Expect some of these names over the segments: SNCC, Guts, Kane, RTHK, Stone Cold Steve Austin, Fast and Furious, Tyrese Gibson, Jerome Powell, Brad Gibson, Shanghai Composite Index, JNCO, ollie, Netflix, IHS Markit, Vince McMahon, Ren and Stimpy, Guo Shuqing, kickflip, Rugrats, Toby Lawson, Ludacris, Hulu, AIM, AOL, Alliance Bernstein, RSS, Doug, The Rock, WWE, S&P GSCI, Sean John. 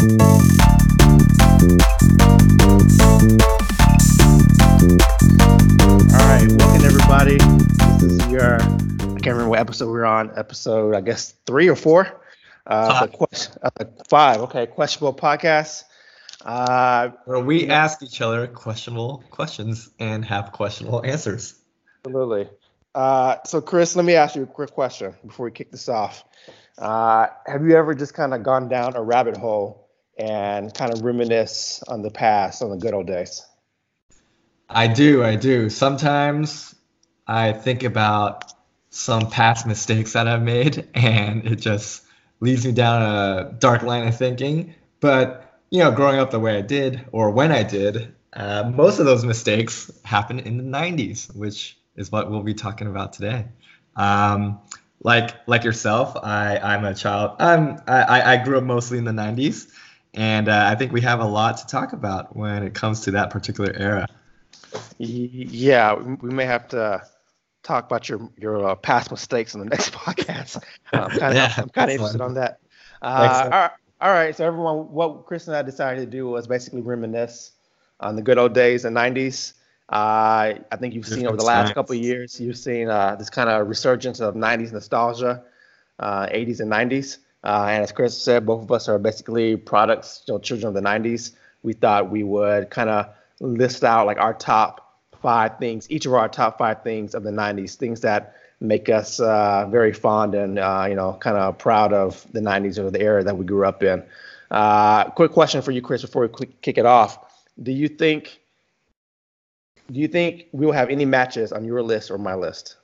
Alright, welcome everybody. This is your, I can't remember what episode we're on, episode I guess 3 or 4. Five, okay, questionable podcast. Where we ask each other questionable questions and have questionable answers. Absolutely. So Chris, let me ask you a quick question before we kick this off. Have you ever just kind of gone down a rabbit hole and kind of reminisce on the past, on the good old days? I do. Sometimes I think about some past mistakes that I've made, and it just leads me down a dark line of thinking. But, you know, growing up the way I did, or when I did, most of those mistakes happened in the 90s, which is what we'll be talking about today. Like yourself, I'm a child. I grew up mostly in the 90s, and I think we have a lot to talk about when it comes to that particular era. Yeah, we may have to talk about your past mistakes in the next podcast. I'm kind of interested on that. All right, so everyone, what Chris and I decided to do was basically reminisce on the good old days in the 90s. I think you've seen over the last couple of years, you've seen this kind of resurgence of 90s nostalgia, 80s and 90s. And as Chris said, both of us are basically products, you know, children of the 90s. We thought we would kind of list out like our top 5 things, each of our top 5 things of the 90s, things that make us very fond and, you know, kind of proud of the 90s or the era that we grew up in. Quick question for you, Chris, before we kick it off. Do you think we will have any matches on your list or my list?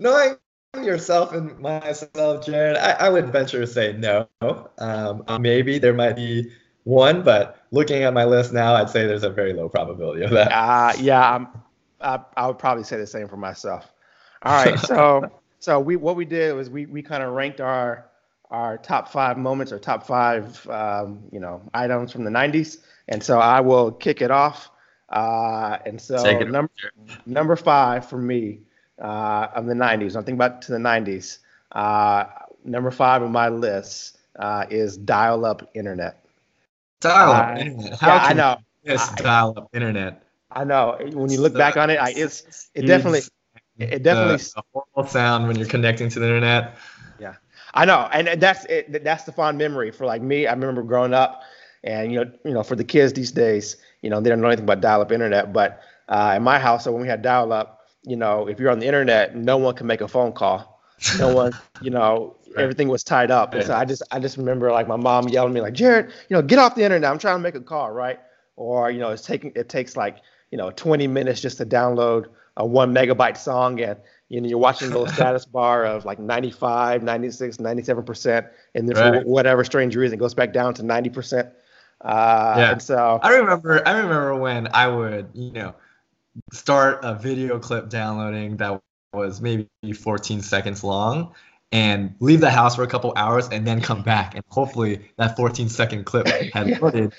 Knowing yourself and myself, Jared, I would venture to say no. Maybe there might be one, but looking at my list now, I'd say there's a very low probability of that. I would probably say the same for myself. All right, so what we did was we kind of ranked our top 5 moments or top 5 items from the 90s. And so I will kick it off. And so number 5 for me of the 90s, I'm thinking back to the 90s. Number 5 on my list is dial-up internet. Dial-up internet? Dial-up internet. I know. When you look back on it, it definitely the horrible sound when you're connecting to the internet. Yeah, I know, and that's it. That's the fond memory for like me. I remember growing up. And, you know, for the kids these days, you know, they don't know anything about dial-up internet. But in my house, so when we had dial-up, you know, if you're on the internet, no one can make a phone call. No one, you know, everything was tied up. And so I just remember like my mom yelling at me like, Jared, you know, get off the internet. I'm trying to make a call, right? Or, you know, it takes like, you know, 20 minutes just to download a 1 megabyte song, and you know, you're watching the status bar of like 95, 96, 97%, and then for whatever strange reason, it goes back down to 90%. And so I remember when I would, you know, start a video clip downloading that was maybe 14 seconds long and leave the house for a couple hours and then come back, and hopefully that 14-second clip had loaded.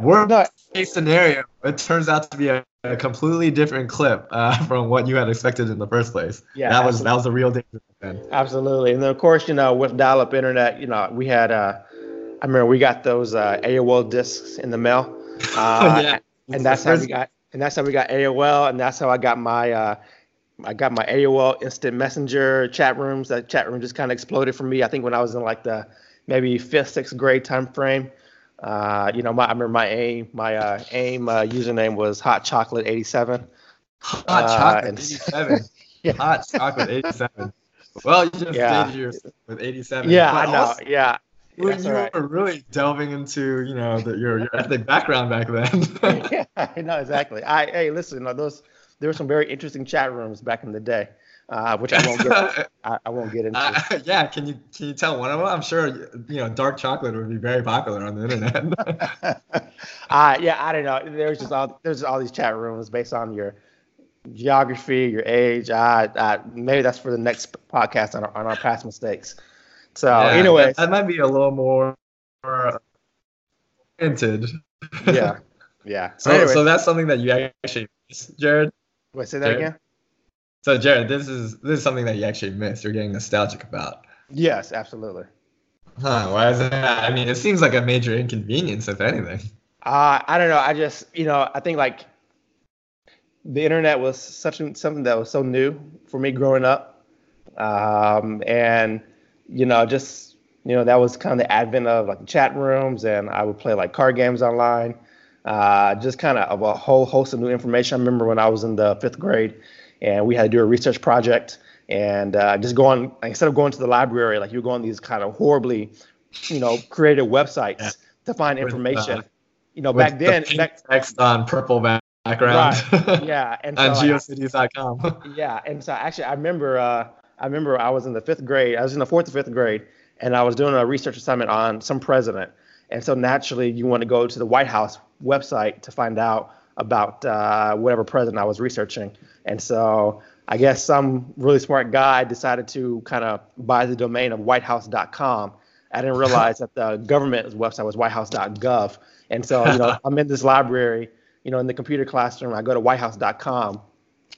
Worst case scenario, it turns out to be a completely different clip from what you had expected in the first place. Yeah, that was a real danger then. Absolutely. And then of course, you know, with dial-up internet, you know, we had I remember we got those AOL discs in the mail, and that's how we got AOL, and that's how I got my AOL Instant Messenger chat rooms. That chat room just kind of exploded for me. I think when I was in like the maybe 5th, 6th grade time frame, you know, my AIM username was Hot Chocolate 87. Hot Chocolate 87. Well, you just did yours with 87. Yeah, I know. Yeah. You were really delving into, you know, your ethnic background back then. Yeah, I know, exactly. Hey, listen, there were some very interesting chat rooms back in the day, which I won't get into. Can you tell one of them? I'm sure, you know, dark chocolate would be very popular on the internet. I don't know. There's just all these chat rooms based on your geography, your age. Maybe that's for the next podcast on our past mistakes. So anyway, that might be a little more hinted. Yeah. So that's something that you actually missed, Jared. Wait, say that again. So Jared, this is something that you actually missed. You're getting nostalgic about. Yes, absolutely. Huh, why is that? I mean, it seems like a major inconvenience, if anything. I don't know. I just, I think like the internet was something that was so new for me growing up. And, just, that was kind of the advent of like chat rooms, and I would play like card games online. Just kind of a whole host of new information. I remember when I was in the 5th grade and we had to do a research project, and just go on, instead of going to the library, like you go on these kind of horribly, creative websites to find information. Back then, text on purple background. Right. Yeah, and on geocities.com. Yeah, and so actually, I remember I was in the 5th grade. I was in the 4th or 5th grade, and I was doing a research assignment on some president. And so naturally, you want to go to the White House website to find out about whatever president I was researching. And so I guess some really smart guy decided to kind of buy the domain of whitehouse.com. I didn't realize that the government's website was whitehouse.gov. And so, I'm in this library, in the computer classroom. I go to whitehouse.com,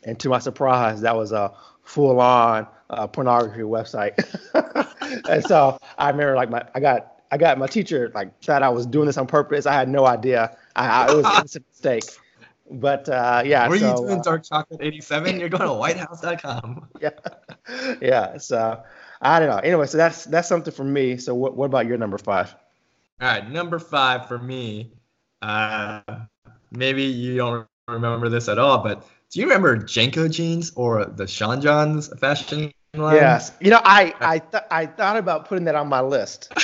and to my surprise, that was a full-on pornography website. And so I remember, like, I got my teacher, like, thought I was doing this on purpose. I had no idea. It was a mistake. But yeah. What are you doing, Dark Chocolate 87? You're going to whitehouse.com. Yeah. Yeah. So I don't know. Anyway, so that's something for me. So what about your number 5? All right, number 5 for me. Maybe you don't remember this at all, but do you remember JNCO jeans or the Sean John's fashion line? Yes. I thought about putting that on my list. I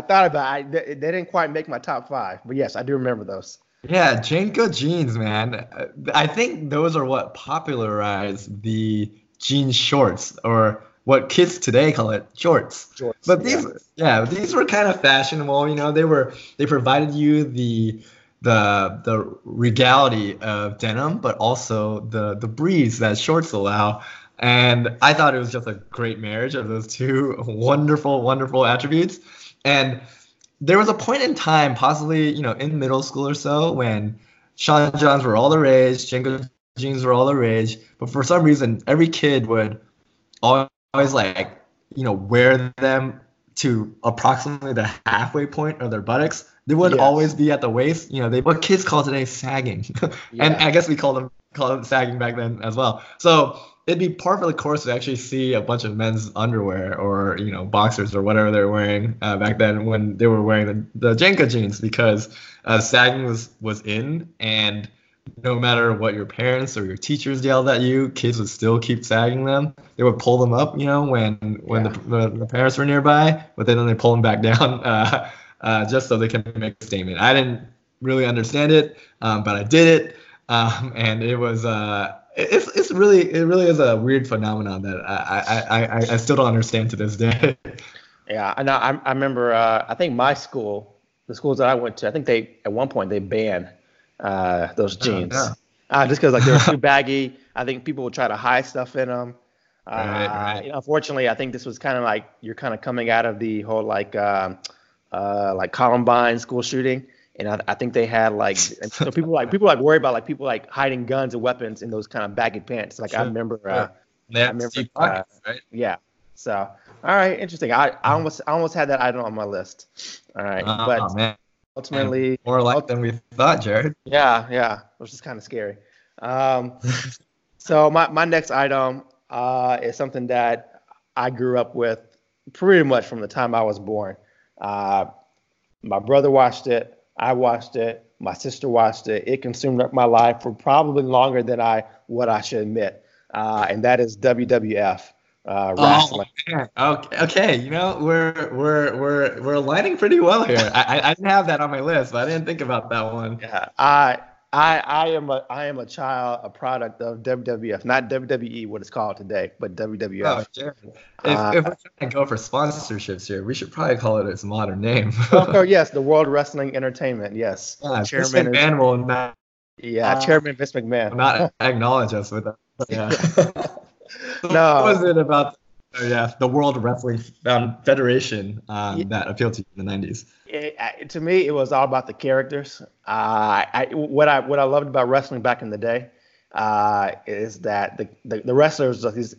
thought about it. They didn't quite make my top 5, but yes, I do remember those. Yeah, JNCO jeans, man. I think those are what popularized the jean shorts, or what kids today call it, shorts. But these were kind of fashionable. They provided you the regality of denim, but also the breeze that shorts allow. And I thought it was just a great marriage of those two wonderful, wonderful attributes. And there was a point in time, possibly, in middle school or so, when Sean Johns were all the rage, JNCO jeans were all the rage. But for some reason, every kid would always wear them to approximately the halfway point of their buttocks. They would always be at the waist. They what kids call today sagging. Yeah. And I guess we called them sagging back then as well. So it'd be par for the course to actually see a bunch of men's underwear or, boxers or whatever they're wearing back then when they were wearing the JNCO jeans, because sagging was in, and no matter what your parents or your teachers yelled at you, kids would still keep sagging them. They would pull them up, when the parents were nearby, but then they pull them back down just so they can make a statement. I didn't really understand it, but I did it, and it was... It really is a weird phenomenon that I still don't understand to this day. Yeah, and I remember I think my school, the schools that I went to, I think they at one point they banned those jeans just because they were too baggy. I think people would try to hide stuff in them. Right. Unfortunately, I think this was kind of like you're kind of coming out of the whole like Columbine school shooting. And I think they had so people worry about people hiding guns and weapons in those kind of baggy pants. Like, sure. I remember, deep pockets, right? Yeah. So, all right, interesting. I almost had that item on my list. All right, but man. Ultimately, more than we thought, Jared. Yeah, which is kind of scary. So my next item is something that I grew up with pretty much from the time I was born. My brother watched it. I watched it. My sister watched it. It consumed up my life for probably longer than I should admit. And that is WWF wrestling. Man. Okay. We're aligning pretty well here. I didn't have that on my list, but I didn't think about that one. Yeah. I am a child, a product of WWF, not WWE, what it's called today, but WWF. Oh, sure. If we're trying to go for sponsorships here, we should probably call it its modern name. Oh, yes, the World Wrestling Entertainment, yes. Chairman Vince McMahon will not. Yeah, Chairman Vince McMahon will not acknowledge us with that. Yeah. So no. What was it about the World Wrestling Federation that appealed to you in the 90s? To me, it was all about the characters. What I loved about wrestling back in the day is that the wrestlers, these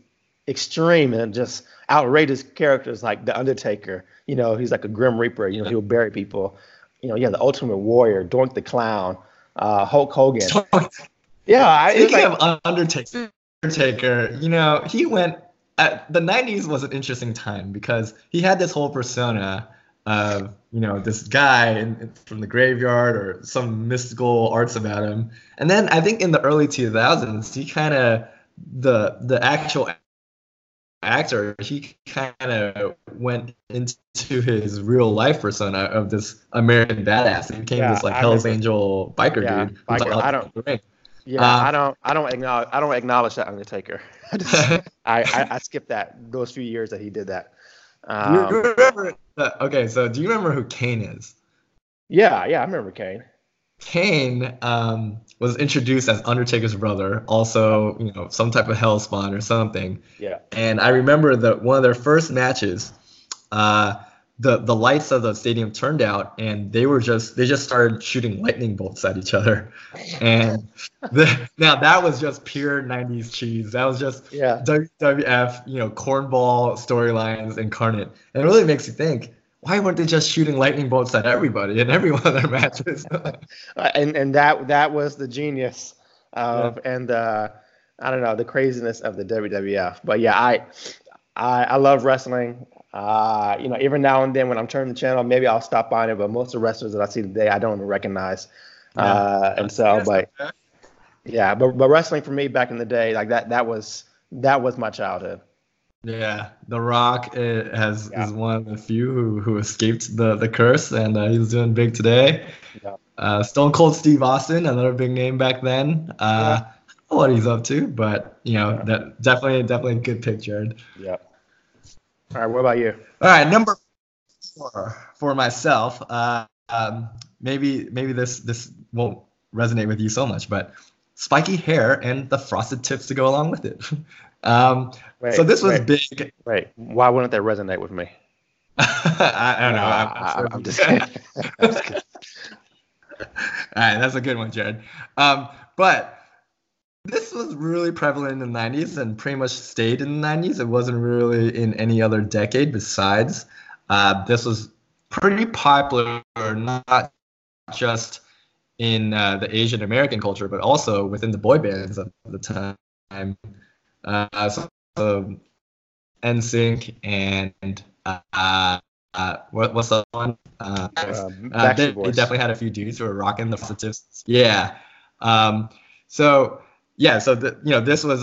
extreme and just outrageous characters like the Undertaker. You know, he's like a grim reaper. You know, he'll bury people. You know, yeah, the Ultimate Warrior, Doink the Clown, Hulk Hogan. Yeah, speaking of Undertaker, you know, he went. The 90s was an interesting time because he had this whole persona of, you know, this guy from the graveyard or some mystical arts about him. And then I think in the early 2000s, he kind of, the actual actor, he kind of went into his real life persona of this American badass. He became this like Hell's Angel biker dude. I don't acknowledge that Undertaker. I skipped that those few years that he did that. Do you remember who Kane is? Yeah, I remember Kane. Kane was introduced as Undertaker's brother, also, you know, some type of hell spawn or something. Yeah. And I remember that one of their first matches, the lights of the stadium turned out, and they just started shooting lightning bolts at each other. And now that was just pure 90s cheese. That was just WWF, you know, cornball storylines incarnate. And it really makes you think, why weren't they just shooting lightning bolts at everybody in every one of their matches? and that was the genius of I don't know, the craziness of the WWF. But yeah, I love wrestling. You know, every now and then when I'm turning the channel, maybe I'll stop on it. But most of the wrestlers that I see today, I don't even recognize. But wrestling for me back in the day, like that was my childhood. Yeah, The Rock is one of the few who escaped the curse, and he's doing big today. Yeah. Stone Cold Steve Austin, another big name back then. I don't know what he's up to, but you know that definitely good picture. Yeah. All right, what about you? All right, number 4 for myself. Maybe this won't resonate with you so much, but spiky hair and the frosted tips to go along with it. This was big. Right? Why wouldn't that resonate with me? I don't know. I'm just kidding. I'm just kidding. All right, that's a good one, Jared. But this was really prevalent in the 90s and pretty much stayed in the 90s. It wasn't really in any other decade besides. This was pretty popular, not just in the Asian American culture, but also within the boy bands of the time. So NSYNC and what's the one? They definitely had a few dudes who were rocking the positives. Yeah. This was a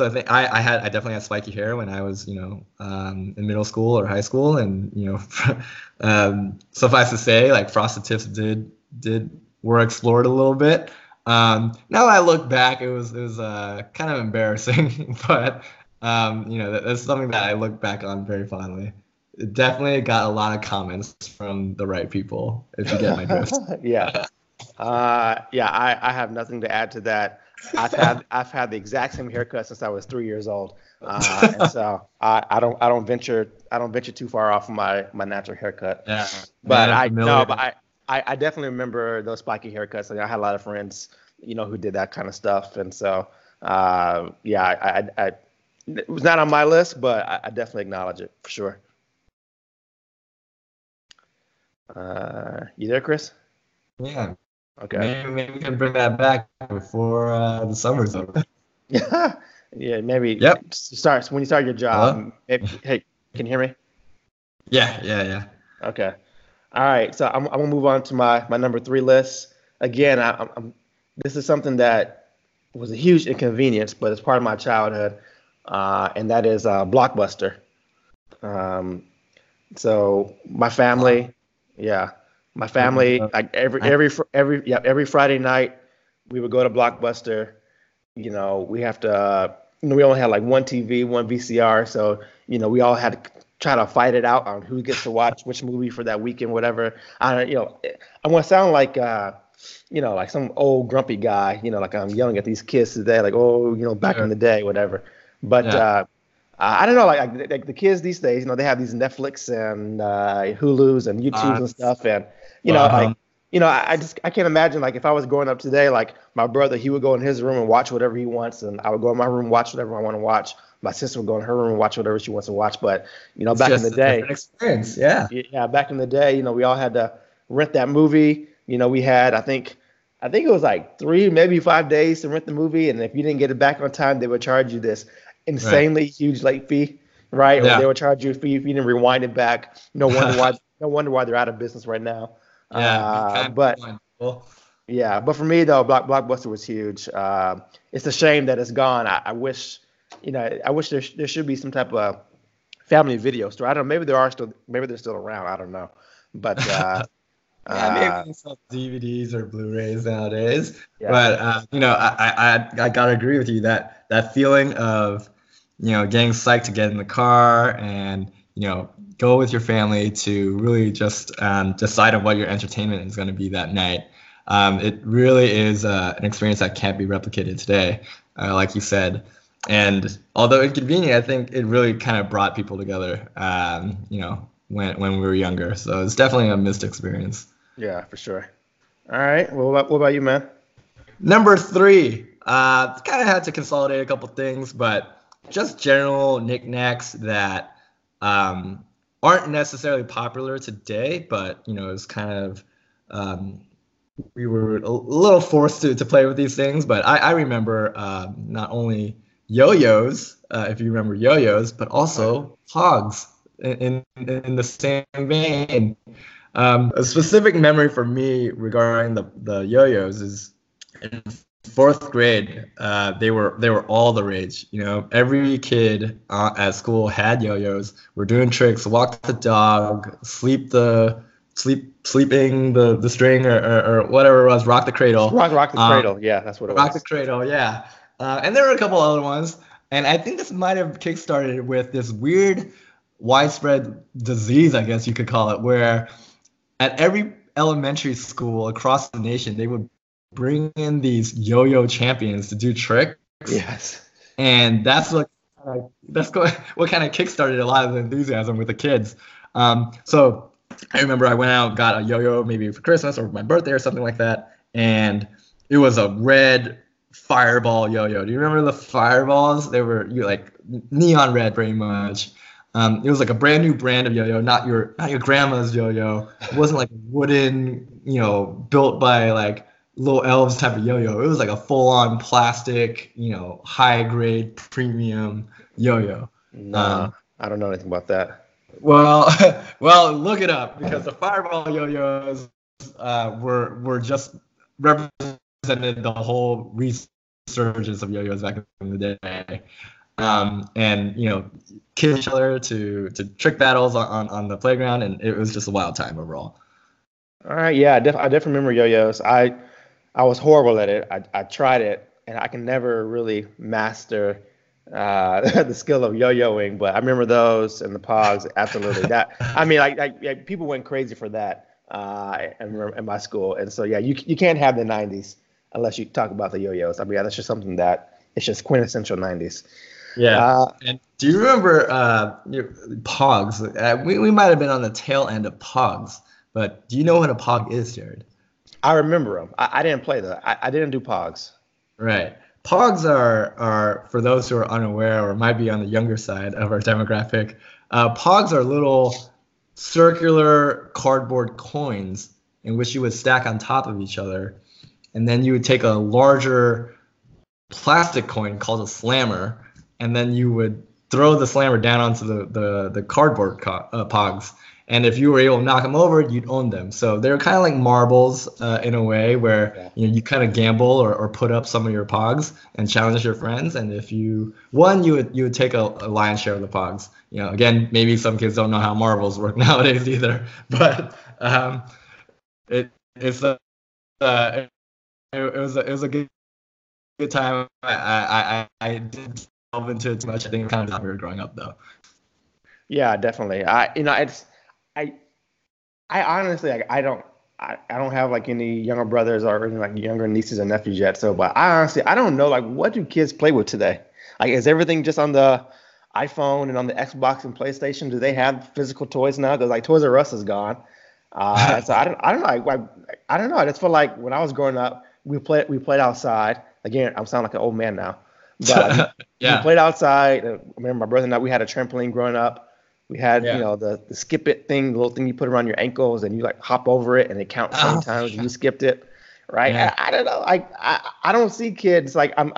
thing. I definitely had spiky hair when I was, you know, in middle school or high school, and you know, suffice to say, like frosted tips were explored a little bit. Now that I look back, it was kind of embarrassing, but you know, that's something that I look back on very fondly. It definitely got a lot of comments from the right people, if you get my drift. I have nothing to add to that. I've had the exact same haircut since I was 3 years old, and so I don't venture too far off my natural haircut. Yeah, but I definitely remember those spiky haircuts. I had a lot of friends, you know, who did that kind of stuff, and so it was not on my list, but I definitely acknowledge it for sure. You there, Chris? Yeah. Okay. Maybe we can bring that back before the summer's over. Yeah, maybe. Yep. Starts when you start your job. Hello? Hey, can you hear me? Yeah. Okay. All right. So I'm gonna move on to my number 3 list. Again, this is something that was a huge inconvenience, but it's part of my childhood, and that is Blockbuster. So my family, My family, like every Friday night, we would go to Blockbuster. You know, we have to. You know, we only had like one TV, one VCR, so you know, we all had to try to fight it out on who gets to watch which movie for that weekend, whatever. I want to sound like, you know, like some old grumpy guy. You know, like I'm yelling at these kids today, like, oh, you know, back in the day, whatever. But I don't know, like the kids these days, you know, they have these Netflix and Hulus and YouTubes and stuff, and you know, like you know, I can't imagine, like, if I was growing up today, like, my brother, he would go in his room and watch whatever he wants, and I would go in my room, watch whatever I want to watch. My sister would go in her room and watch whatever she wants to watch. But, you know, it's back in the day. Experience, yeah. Yeah, back in the day, you know, we all had to rent that movie. You know, we had, I think it was like 3, maybe 5 days to rent the movie. And if you didn't get it back on time, they would charge you this insanely huge late fee, right? Yeah. Or they would charge you a fee if you didn't rewind it back. No wonder why they're out of business right now. Yeah, but for me though, Blockbuster was huge. It's a shame that it's gone. I wish there should be some type of family video store. I don't know. Maybe they're still around. I don't know. But maybe they sell DVDs or Blu-rays nowadays. Yeah. But you know, I gotta agree with you that feeling of, you know, getting psyched to get in the car and, you know, go with your family to really just decide on what your entertainment is going to be that night. It really is an experience that can't be replicated today, like you said. And although inconvenient, I think it really kind of brought people together, you know, when we were younger. So it's definitely a missed experience. Yeah, for sure. All right. Well, what about you, man? Number 3. Kind of had to consolidate a couple things, but just general knickknacks that aren't necessarily popular today, but, you know, it's kind of, we were a little forced to play with these things. But I remember not only yo-yos, if you remember yo-yos, but also hogs in the same vein. A specific memory for me regarding the yo-yos is in 4th grade, they were all the rage. You know, every kid at school had yo-yos. We're doing tricks, walk the dog, sleeping the string or whatever it was, rock the cradle. Rock the cradle, yeah, that's what it was. Rock the cradle, yeah. And there were a couple other ones, and I think this might have kickstarted with this weird, widespread disease, I guess you could call it, where at every elementary school across the nation, they would bring in these yo-yo champions to do tricks. Yes. And that's what kind of kickstarted a lot of the enthusiasm with the kids. So I remember I went out, got a yo-yo maybe for Christmas or my birthday or something like that, and it was a red fireball yo-yo. Do you remember the fireballs? They were like neon red pretty much. It was like a brand new brand of yo-yo, not your grandma's yo-yo. It wasn't like wooden, you know, built by like little elves type of yo-yo. It was like a full-on plastic, you know, high-grade premium yo-yo. No, I don't know anything about that. Well, look it up, because the fireball yo-yos were just represented the whole resurgence of yo-yos back in the day. And, you know, kill each other to trick battles on the playground, and it was just a wild time overall. All right, yeah, I definitely remember yo-yos. I was horrible at it. I tried it, and I can never really master the skill of yo-yoing. But I remember those and the pogs, absolutely. That I mean, like people went crazy for that in my school. And so, yeah, you can't have the 90s unless you talk about the yo-yos. I mean, that's just something that it's just quintessential 90s. Yeah. And do you remember pogs? We might have been on the tail end of pogs, but do you know what a pog is, Jared? I remember them. I didn't play that. I didn't do pogs. Right. Pogs are for those who are unaware or might be on the younger side of our demographic. Pogs are little circular cardboard coins in which you would stack on top of each other, and then you would take a larger plastic coin called a slammer, and then you would throw the slammer down onto the cardboard pogs. And if you were able to knock them over, you'd own them. So they're kind of like marbles in a way where, you know, you kind of gamble or put up some of your pogs and challenge your friends. And if you won, you would take a lion's share of the pogs. You know, again, maybe some kids don't know how marbles work nowadays either. But it was a good time. I didn't delve into it too much. I think it kind of stopped when we were growing up though. Yeah, definitely. I honestly don't have like any younger brothers or any like younger nieces and nephews yet. So, but I don't know, like, what do kids play with today? Like, is everything just on the iPhone and on the Xbox and PlayStation? Do they have physical toys now? Because like Toys R Us is gone. So I don't know. I just feel like when I was growing up, we played outside. Again, I sound like an old man now, but yeah. We played outside. I remember my brother and I, we had a trampoline growing up. We had, you know, the skip it thing, the little thing you put around your ankles and you like hop over it and it counts sometimes you skipped it. Right. Yeah. I don't know. I don't see kids like I'm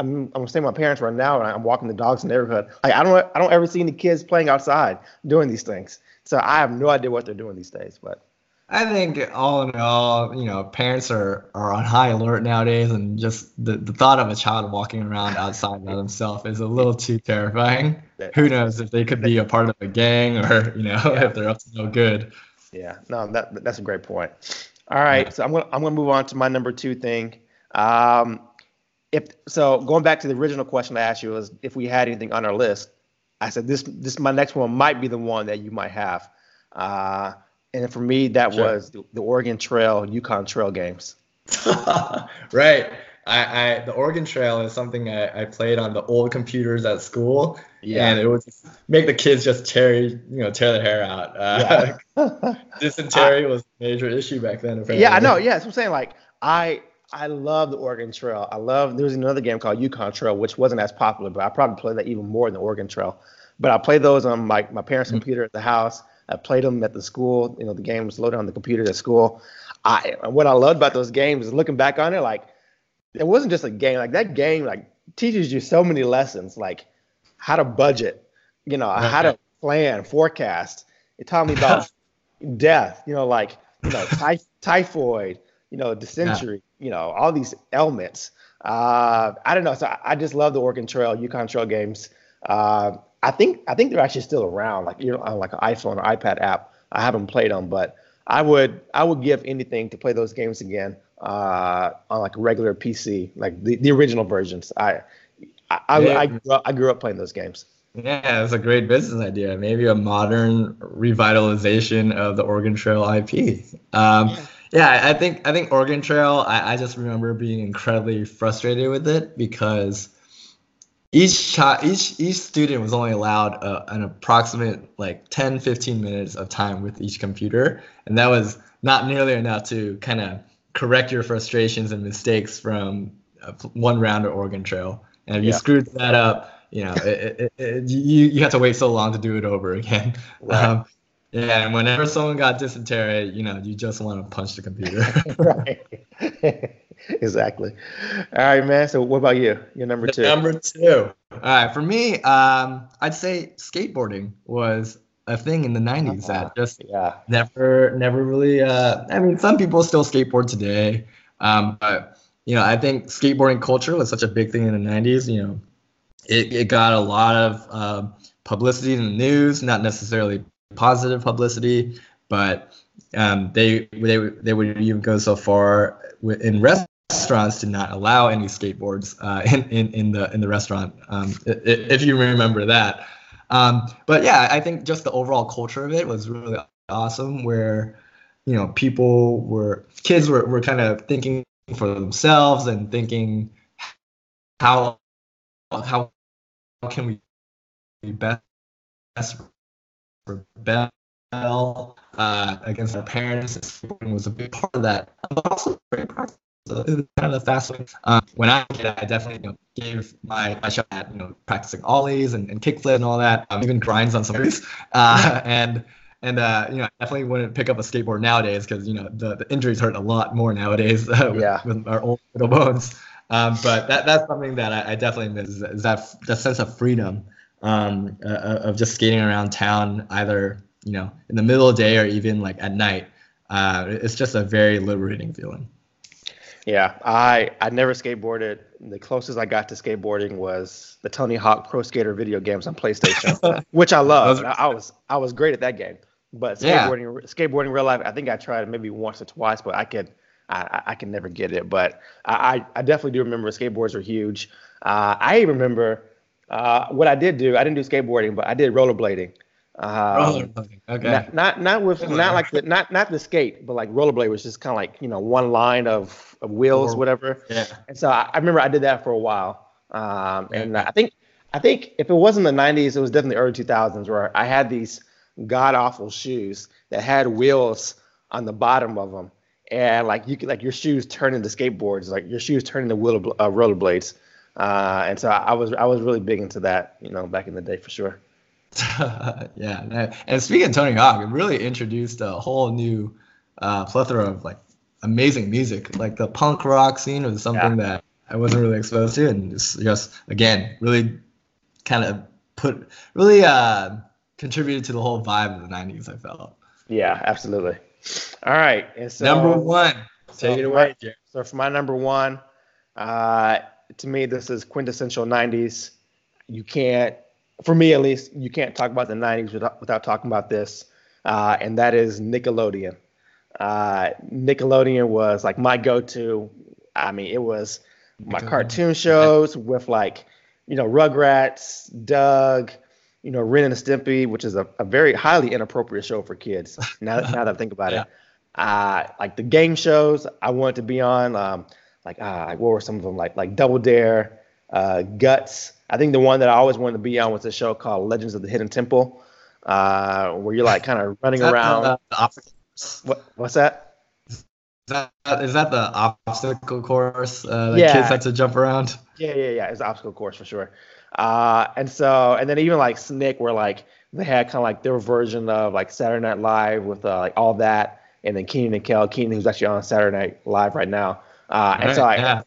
staying with my parents right now and I'm walking the dogs in the neighborhood. Like I don't ever see any kids playing outside doing these things. So I have no idea what they're doing these days, but. I think all in all, you know, parents are on high alert nowadays, and just the thought of a child walking around outside by themselves is a little too terrifying. Who knows if they could be a part of a gang or, you know, if they're up to no good. Yeah, no, that's a great point. All right, so I'm gonna move on to my number two thing. Going back to the original question I asked you was if we had anything on our list. I said this my next one might be the one that you might have. And for me, that was the Oregon Trail, Yukon Trail games. Right. The Oregon Trail is something I played on the old computers at school. Yeah. And it would just make the kids just tear their hair out. Dysentery was a major issue back then. Apparently. Yeah, I know. Yeah, that's what I'm saying. Like, I love the Oregon Trail. There was another game called Yukon Trail, which wasn't as popular, but I probably played that even more than the Oregon Trail. But I played those on my parents' computer at the house. I played them at the school. You know, the game was loaded on the computer at school. What I loved about those games is looking back on it, like, it wasn't just a game. Like, that game, like, teaches you so many lessons, like how to budget, you know, how to plan, forecast. It taught me about death, you know, like, you know, typhoid, you know, dysentery, you know, all these ailments. I don't know. So I just love the Oregon Trail, Yukon Trail games. I think they're actually still around, like, you know, on like an iPhone or iPad app. I haven't played them, but I would give anything to play those games again on like a regular PC, like the original versions. I grew up playing those games. Yeah, it's a great business idea. Maybe a modern revitalization of the Oregon Trail IP. I think Oregon Trail. I just remember being incredibly frustrated with it because. Each student was only allowed an approximate like 10, 15 minutes of time with each computer. And that was not nearly enough to kind of correct your frustrations and mistakes from one round of Oregon Trail. And if you screwed that up, you know, you have to wait so long to do it over again. Right. And whenever someone got dysentery, you know, you just want to punch the computer. Right. Exactly. All right, man. So what about you? Your number two. Number two. All right. For me, I'd say skateboarding was a thing in the 90s that just never really. I mean, some people still skateboard today. But, you know, I think skateboarding culture was such a big thing in the 90s. You know, it got a lot of publicity in the news, not necessarily positive publicity, but they would even go so far in restaurants to not allow any skateboards in the restaurant, if you remember that. But yeah, I think just the overall culture of it was really awesome, where, you know, kids were kind of thinking for themselves and thinking how can we be best rebel against our parents. Skateboarding was a big part of that, but also very part of it was kind of the fast way. When I was a kid, I definitely, you know, gave my shot at, you know, practicing ollies and kickflip and all that, even grinds on some days. You know, I definitely wouldn't pick up a skateboard nowadays because, you know, the injuries hurt a lot more nowadays with our old little bones. But that's something that I definitely miss, is that sense of freedom of just skating around town, either, you know, in the middle of the day or even like at night. It's just a very liberating feeling. Yeah, I never skateboarded. The closest I got to skateboarding was the Tony Hawk Pro Skater video games on PlayStation, which I love. I was great at that game. But skateboarding real life, I think I tried maybe once or twice, but I can never get it. But I definitely do remember skateboards were huge. I remember what I did do. I didn't do skateboarding, but I did rollerblading. Okay. Not the skate, but like rollerblade was just kind of like, you know, one line of wheels, whatever. Yeah. And so I remember I did that for a while. And I think if it wasn't the 90s, it was definitely early 2000s where I had these god awful shoes that had wheels on the bottom of them, and like you could, like your shoes turn into skateboards, like your shoes turn into rollerblades. And so I was really big into that, you know, back in the day for sure. Yeah, and speaking of Tony Hawk, it really introduced a whole new plethora of like amazing music. Like the punk rock scene was something that I wasn't really exposed to, and just again really kind of contributed to the whole vibe of the 90s, I felt. Yeah, absolutely. All right, and so number one, take it away, Jim. So for my number one, to me this is quintessential 90s. You can't, for me at least, you can't talk about the 90s without talking about this, and that is Nickelodeon. Nickelodeon was like my go-to. I mean, it was my cartoon shows with like, you know, Rugrats, Doug, you know, Ren and Stimpy, which is a very highly inappropriate show for kids. Now that I think about it, like the game shows I wanted to be on, what were some of them? Like Double Dare, Guts. I think the one that I always wanted to be on was a show called Legends of the Hidden Temple, where you're like kind of running around. The obstacle course? What's that? Is that the obstacle course that kids like to jump around? Yeah. It's the obstacle course for sure. And then even like SNCC, where like they had kind of like their version of like Saturday Night Live with like all that, and then Kenan and Kel. Kenan, who's actually on Saturday Night Live right now. I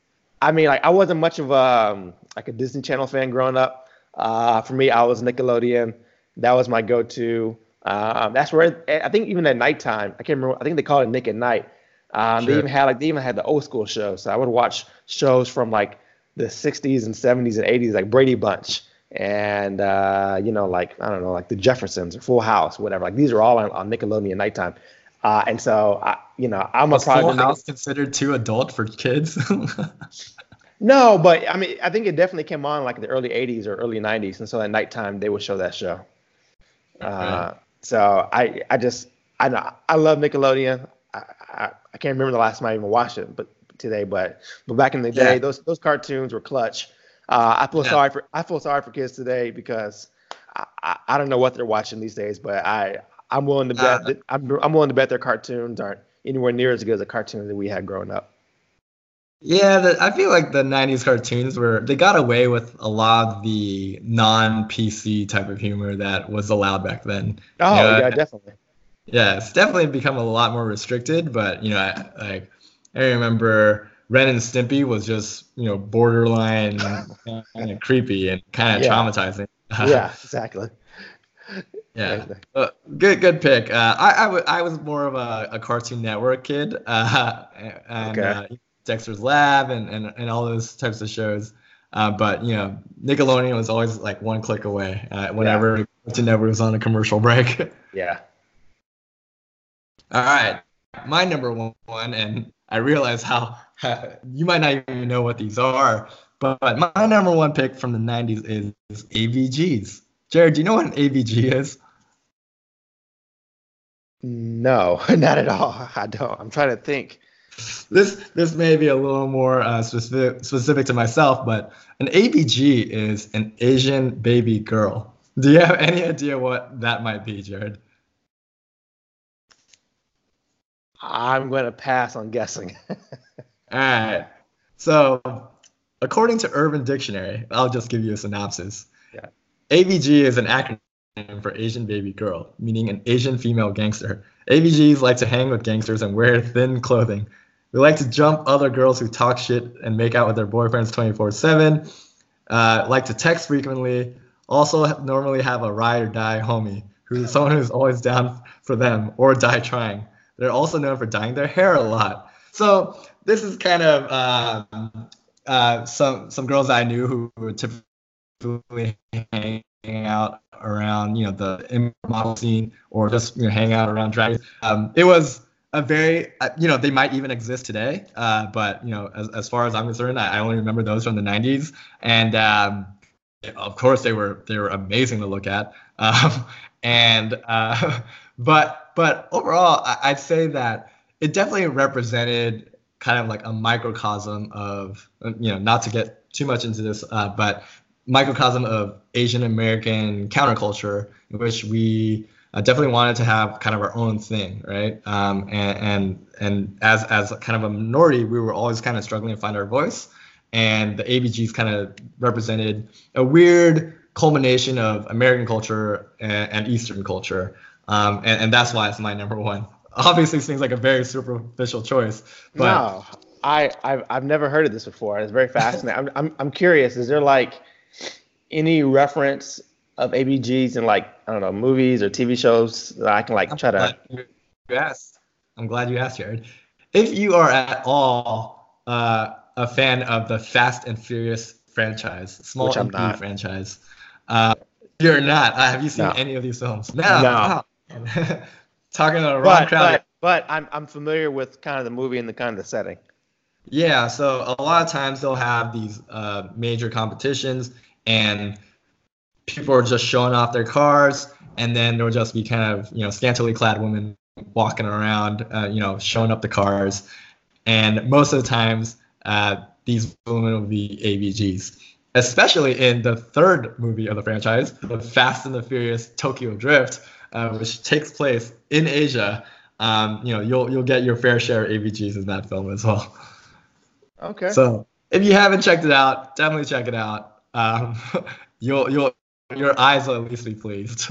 mean, like I wasn't much of a Disney Channel fan growing up. For me, I was Nickelodeon. That was my go-to. That's where I think even at nighttime, I can't remember. I think they called it Nick at Night. Sure. They even had the old school shows. So I would watch shows from like the 60s and 70s and 80s, like Brady Bunch and I don't know, like the Jeffersons or Full House, whatever. Like these are all on Nickelodeon nighttime. And so, I'm a product. Was Full House considered too adult for kids? No, but I mean, I think it definitely came on like in the early 80s or early 90s. And so at nighttime, they would show that show. So I love Nickelodeon. I can't remember the last time I even watched it, but back in the day, those cartoons were clutch. I feel sorry for kids today because I don't know what they're watching these days, but I'm willing to bet that I'm willing to bet their cartoons aren't anywhere near as good as the cartoons that we had growing up. Yeah, I feel like the 90s cartoons they got away with a lot of the non-PC type of humor that was allowed back then. Oh, yeah, definitely. Yeah, it's definitely become a lot more restricted, but, you know, I remember Ren and Stimpy was just, you know, borderline kind of creepy and kind of traumatizing. Yeah, exactly. Yeah, good pick. I was more of a Cartoon Network kid, and Dexter's Lab and all those types of shows. But you know, Nickelodeon was always like one click away whenever Cartoon Network was on a commercial break. Yeah. All right, my number one, and I realize how you might not even know what these are, but my number one pick from the 90s is AVGs. Jared, do you know what an AVG is? No, not at all. I don't. I'm trying to think. This may be a little more specific to myself, but an AVG is an Asian baby girl. Do you have any idea what that might be, Jared? I'm going to pass on guessing. All right. So according to Urban Dictionary, I'll just give you a synopsis. Yeah. AVG is an acronym for Asian baby girl, meaning an Asian female gangster. AVGs like to hang with gangsters and wear thin clothing. They like to jump other girls who talk shit and make out with their boyfriends 24/7, like to text frequently, also normally have a ride or die homie, who's someone who's always down for them or die trying. They're also known for dyeing their hair a lot. So this is kind of some girls I knew who would typically hang out around, you know, the model scene or just, you know, hang out around drag. It was a very, they might even exist today. But, you know, as far as I'm concerned, I only remember those from the 90s. And of course, they were amazing to look at. But overall, I'd say that it definitely represented kind of like a microcosm of, you know, not to get too much into this, but microcosm of Asian American counterculture, in which we I definitely wanted to have kind of our own thing, right? And as kind of a minority, we were always kind of struggling to find our voice. And the ABGs kind of represented a weird culmination of American culture and Eastern culture. And that's why it's my number one. Obviously, it seems like a very superficial choice. But no, I've never heard of this before. It's very fascinating. I'm curious. Is there like any reference of ABGs in, like, I don't know, movies or TV shows that I can like try to? I'm glad you asked, Jared. If you are at all a fan of the Fast and Furious franchise, small MP franchise, you're not. Have you seen any of these films? No. Wow. Talking to the wrong crowd. But I'm familiar with kind of the movie and the kind of the setting. Yeah, so a lot of times they'll have these major competitions and people are just showing off their cars, and then there'll just be kind of, you know, scantily clad women walking around, you know, showing up the cars. And most of the times these women will be ABGs, especially in the third movie of the franchise, the Fast and the Furious Tokyo Drift, which takes place in Asia. You know, you'll get your fair share of ABGs in that film as well. Okay. So if you haven't checked it out, definitely check it out. Your eyes will at least be pleased.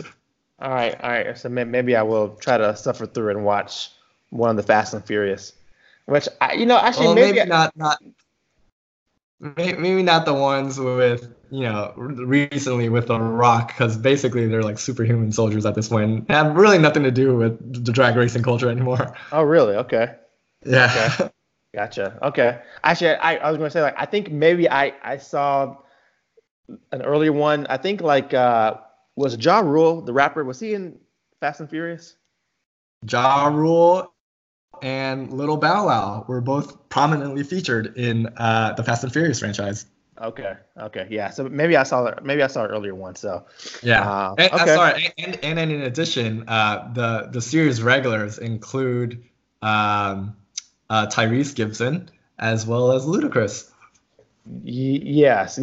All right. So maybe I will try to suffer through and watch one of the Fast and Furious, which maybe not the ones with, you know, recently with The Rock, because basically they're like superhuman soldiers at this point and have really nothing to do with the drag racing culture anymore. Oh, really? Okay. Yeah. Okay. Gotcha. Okay. Actually, I was going to say, like, I think maybe I saw an earlier one. I think, like, was Ja Rule, the rapper, was he in Fast and Furious? Ja Rule and Little Bow Wow were both prominently featured in the Fast and Furious franchise. Okay, yeah. So maybe I saw an earlier one. So yeah, and in addition, the series regulars include Tyrese Gibson as well as Ludacris. Yes.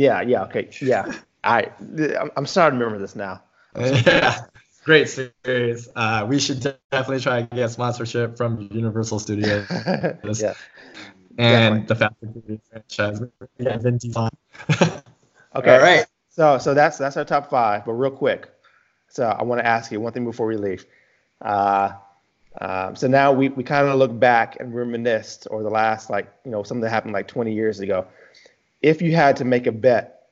I'm starting to remember this now. Yeah. Great series. We should definitely try to get sponsorship from Universal Studios. Yeah. And definitely. The Fast and Furious franchise. Yeah, Vin Diesel. Okay. All right. So that's our top five. But real quick, so I want to ask you one thing before we leave. So now we kind of look back and reminisce, or the last, like, you know, something that happened like 20 years ago. If you had to make a bet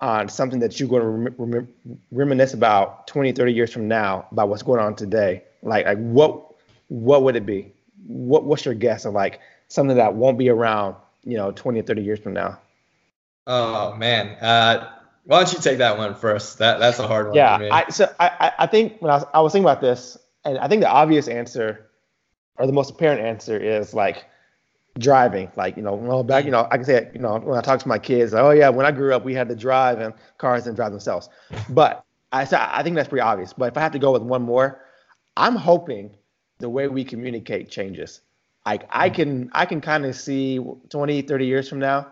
on something that you're going to reminisce about 20, 30 years from now, about what's going on today, like what would it be? What's your guess of, like, something that won't be around, you know, 20 or 30 years from now? Oh, man. Why don't you take that one first? That's a hard one for me. I think when I was thinking about this, and I think the obvious answer, or the most apparent answer, is, like, driving. Like, you know, well, back, you know, I can say, you know, when I talk to my kids, like, oh, yeah, when I grew up, we had to drive, and cars didn't drive themselves. But I think that's pretty obvious. But if I have to go with one more, I'm hoping the way we communicate changes. Like, I can kind of see 20, 30 years from now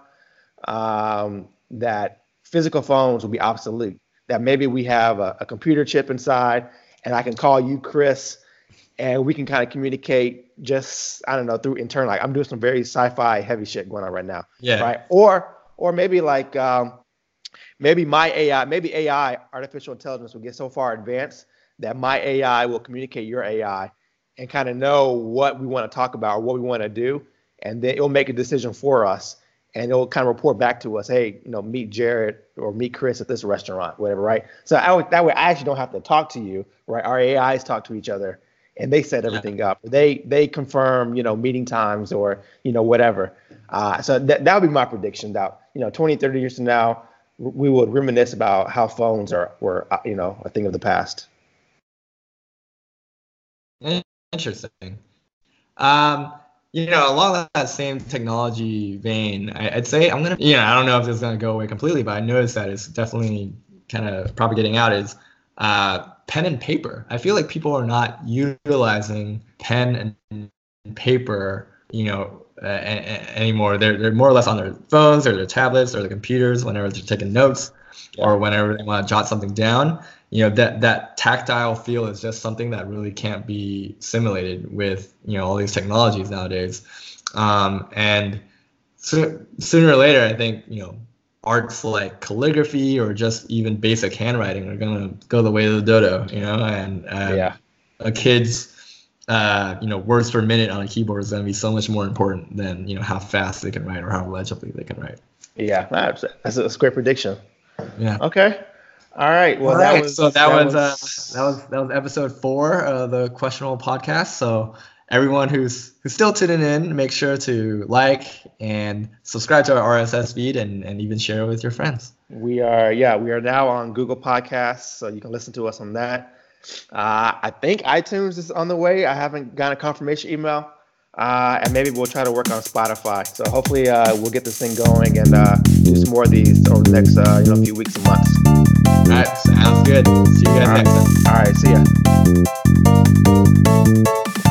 that physical phones will be obsolete, that maybe we have a computer chip inside, and I can call you, Chris, and we can kind of communicate just, I don't know, through internal. Like, I'm doing some very sci-fi heavy shit going on right now. Yeah. Right. Or maybe, like, maybe artificial intelligence will get so far advanced that my AI will communicate your AI and kind of know what we want to talk about or what we want to do. And then it'll make a decision for us, and it'll kind of report back to us, hey, you know, meet Jared or meet Chris at this restaurant, whatever, right? So that way I actually don't have to talk to you, right? Our AIs talk to each other, and they set everything up. They confirm, you know, meeting times or, you know, whatever. So that would be my prediction, that, you know, 20, 30 years from now, we would reminisce about how phones were, you know, a thing of the past. Interesting. You know, along that same technology vein, I'd say I'm going to, you know, I don't know if it's going to go away completely, but I noticed that it's definitely kind of propagating out, is pen and paper. I feel like people are not utilizing pen and paper, you know, anymore. They're more or less on their phones or their tablets or their computers whenever they're taking notes or whenever they want to jot something down. you know, that tactile feel is just something that really can't be simulated with, you know, all these technologies nowadays. And so, sooner or later, I think, you know, arts like calligraphy or just even basic handwriting are gonna go the way of the dodo, you know, and a kid's you know, words per minute on a keyboard is gonna be so much more important than, you know, how fast they can write or how legibly they can write. Yeah, that's a great prediction. Yeah. Okay. All right. Well, that was episode 4 of the Questionable Podcast. So everyone who's still tuning in, make sure to like and subscribe to our RSS feed and even share it with your friends. We are now on Google Podcasts, so you can listen to us on that. I think iTunes is on the way. I haven't got a confirmation email, and maybe we'll try to work on Spotify. So hopefully we'll get this thing going and do some more of these over the next few weeks and months. All right, sounds good. See you guys next time. All right, see ya.